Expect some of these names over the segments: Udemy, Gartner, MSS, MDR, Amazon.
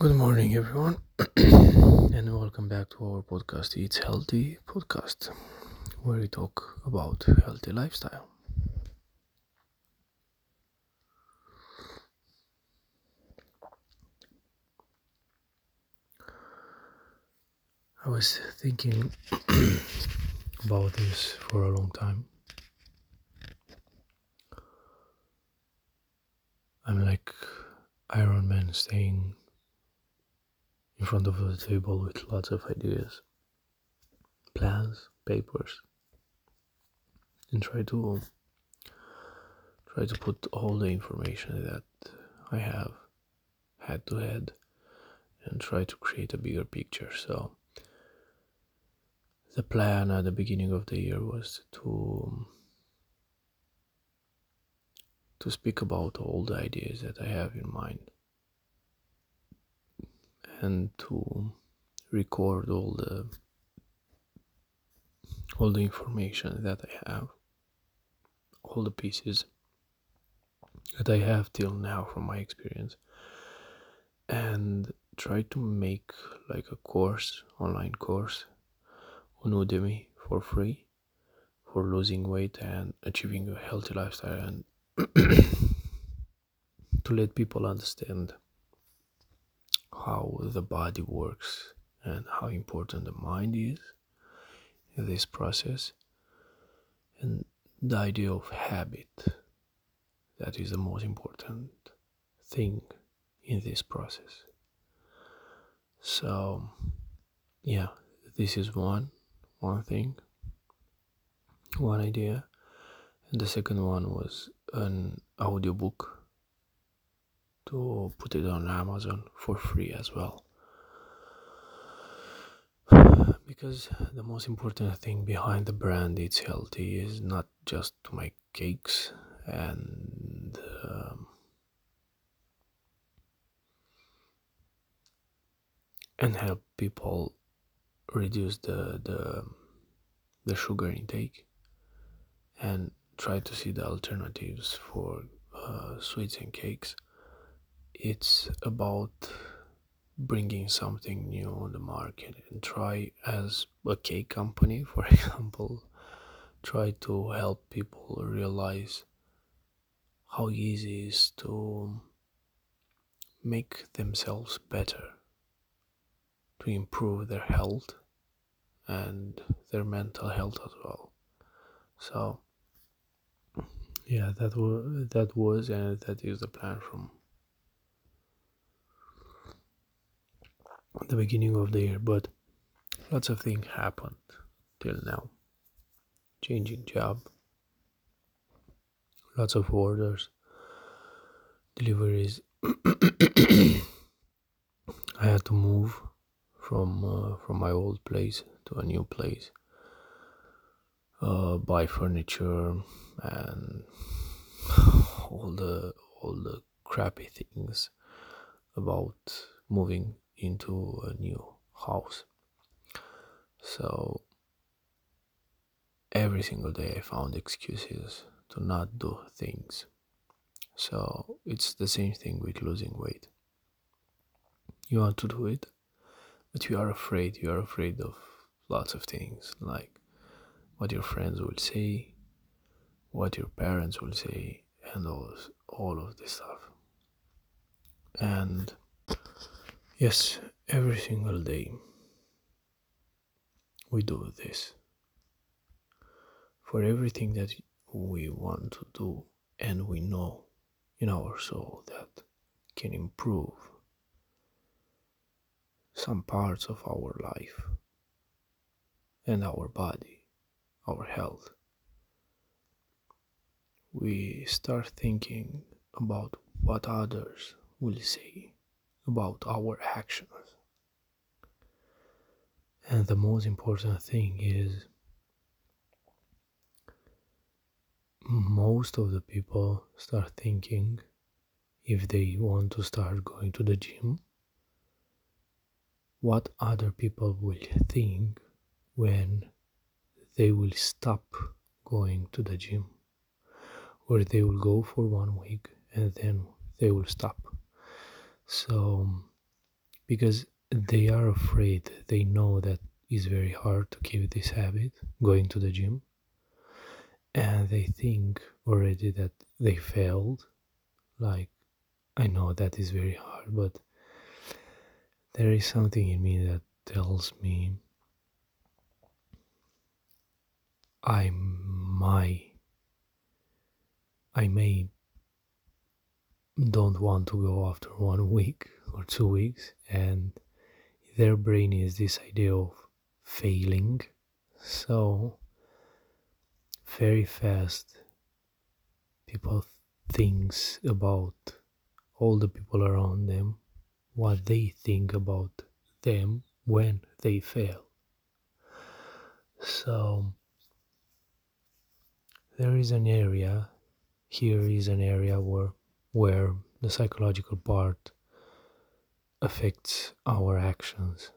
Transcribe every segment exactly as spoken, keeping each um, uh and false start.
Good morning, everyone, and welcome back to our podcast, It's Healthy Podcast, where we talk about healthy lifestyle. I was thinking about this for a long time. I'm like Iron Man staying in front of the table with lots of ideas, plans, papers, and try to try to put all the information that I have head to head and try to create a bigger picture. So the plan at the beginning of the year was to to speak about all the ideas that I have in mind, and to record all the all the information that I have, all the pieces that I have till now from my experience, and try to make like a course, online course on Udemy for free, for losing weight and achieving a healthy lifestyle, and to let people understand how the body works and how important the mind is in this process, and the idea of habit, that is the most important thing in this process. So yeah, this is one one thing, one idea. And the second one was an audiobook, to put it on Amazon for free as well, because the most important thing behind the brand It's Healthy is not just to make cakes and um, and help people reduce the the the sugar intake and try to see the alternatives for uh, sweets and cakes. It's about bringing something new on the market and try, as a cake company, for example, try to help people realize how easy it is to make themselves better, to improve their health and their mental health as well. So yeah, that was, that was and that is the plan from the beginning of the year. But lots of things happened till now. Changing job, lots of orders, deliveries. I had to move from uh, from my old place to a new place, uh, buy furniture and all the all the crappy things about moving into a new house. So every single day I found excuses to not do things. So it's the same thing with losing weight. You want to do it, but you are afraid. You are afraid of lots of things, like what your friends will say, what your parents will say, and all, all of this stuff. And yes, every single day we do this. For everything that we want to do and we know in our soul that can improve some parts of our life and our body, our health, we start thinking about what others will say about our actions. And the most important thing is, most of the people start thinking, if they want to start going to the gym, what other people will think when they will stop going to the gym, or they will go for one week and then they will stop. So because they are afraid. They know that it's very hard to keep this habit, going to the gym, and they think already that they failed. Like, I know that is very hard, but there is something in me that tells me I might, I may don't want to go after one week or two weeks, and their brain is this idea of failing. So very fast people thinks about all the people around them, what they think about them when they fail. So there is an area, here is an area where where the psychological part affects our actions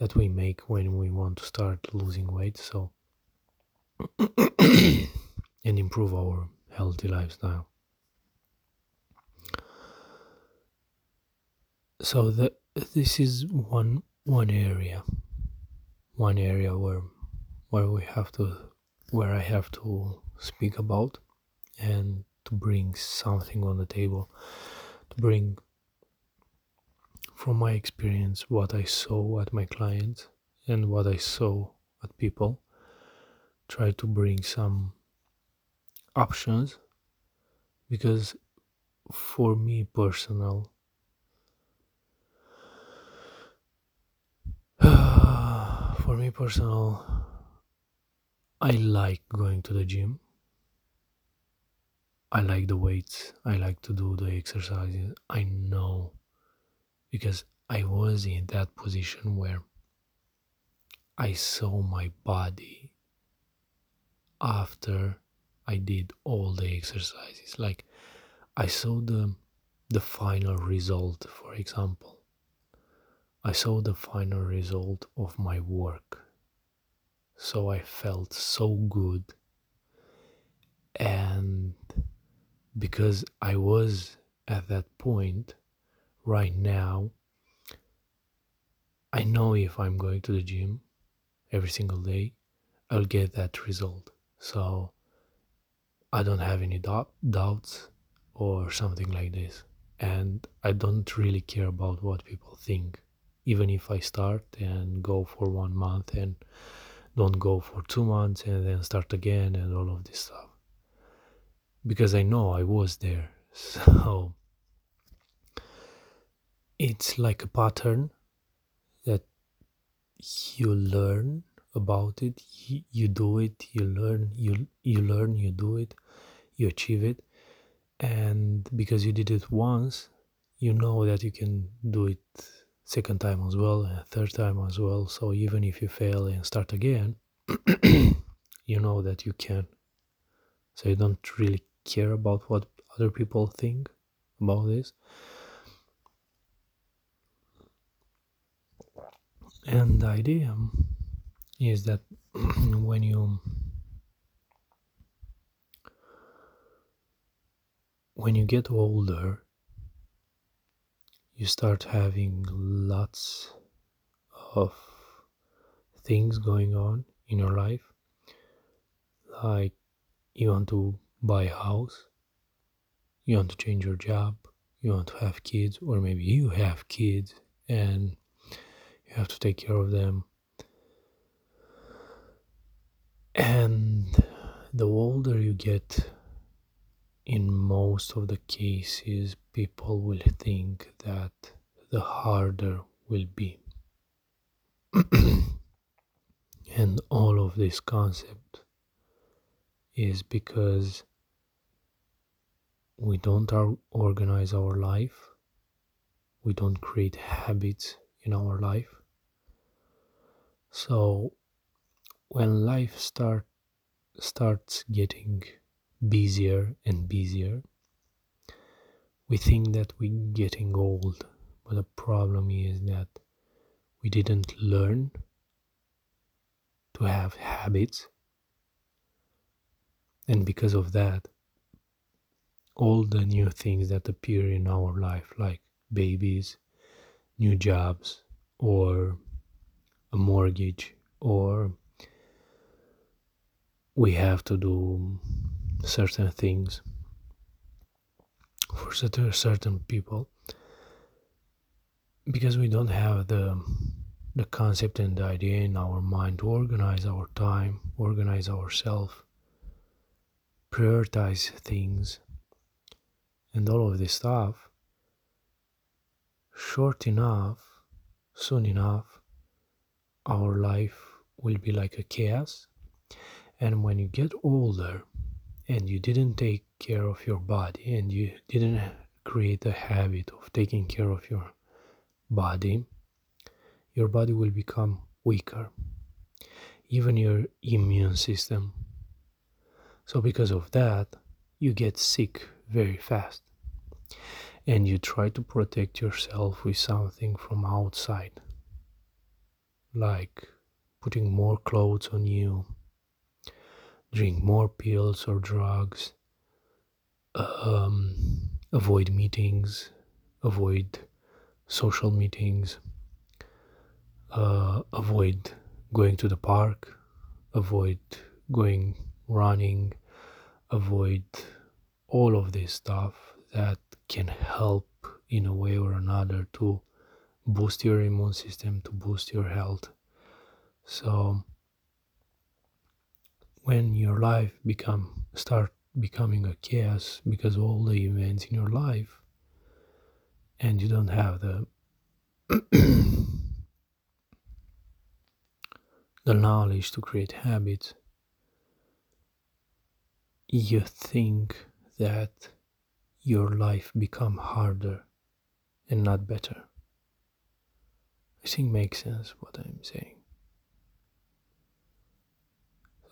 that we make when we want to start losing weight, so and improve our healthy lifestyle. So the, this is one one area, one area where where we have to, where I have to speak about and to bring something on the table, to bring from my experience what I saw at my clients and what I saw at people, try to bring some options, because for me personal, for me personal, I like going to the gym. I like the weights, I like to do the exercises. I know, because I was in that position where I saw my body after I did all the exercises. Like, I saw the the final result, for example. I saw the final result of my work. So I felt so good. And because I was at that point, right now, I know if I'm going to the gym every single day, I'll get that result. So I don't have any do- doubts or something like this. And I don't really care about what people think. Even if I start and go for one month and don't go for two months and then start again and all of this stuff. Because I know I was there. So it's like a pattern that you learn about it, you, you do it, you learn, you you learn, you do it, you achieve it. And because you did it once, you know that you can do it second time as well, and third time as well. So even if you fail and start again, you know that you can. So you don't really care about what other people think about this. And the idea is that when you when you get older, you start having lots of things going on in your life. Like, you want to buy a house, you want to change your job, you want to have kids, or maybe you have kids and you have to take care of them. And the older you get, in most of the cases, people will think that the harder will be. And all of this concept is because we don't organize our life, we don't create habits in our life. So when life start starts getting busier and busier, we think that we're getting old, but the problem is that we didn't learn to have habits. And because of that, all the new things that appear in our life, like babies, new jobs or a mortgage, or we have to do certain things for certain certain people, because we don't have the the concept and the idea in our mind to organize our time, organize ourselves, prioritize things, and all of this stuff. Short enough, soon enough, our life will be like a chaos. And when you get older and you didn't take care of your body and you didn't create a habit of taking care of your body, your body will become weaker, even your immune system. So because of that, you get sick very fast, and you try to protect yourself with something from outside, like putting more clothes on you, drink more pills or drugs, um, avoid meetings, avoid social meetings, uh, avoid going to the park, avoid going running, avoid all of this stuff that can help in a way or another to boost your immune system, to boost your health. So when your life become start becoming a chaos because of all the events in your life, and you don't have the the knowledge to create habits, you think that your life become harder and not better. I think makes sense what I'm saying.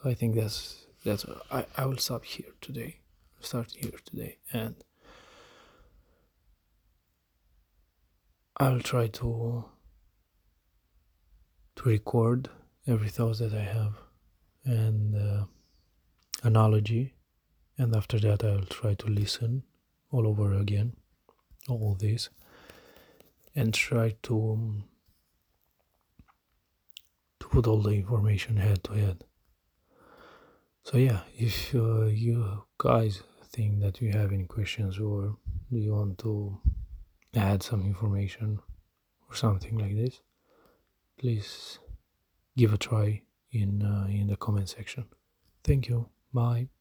So I think that's that's I, I will stop here today. Start here today, and I'll try to to record every thought that I have and uh, analogy, and after that I'll try to listen all over again, all this, and try to um, to put all the information head to head. So yeah, if uh, you guys think that you have any questions or you want to add some information or something like this, please give a try in uh, in the comment section. Thank you. Bye.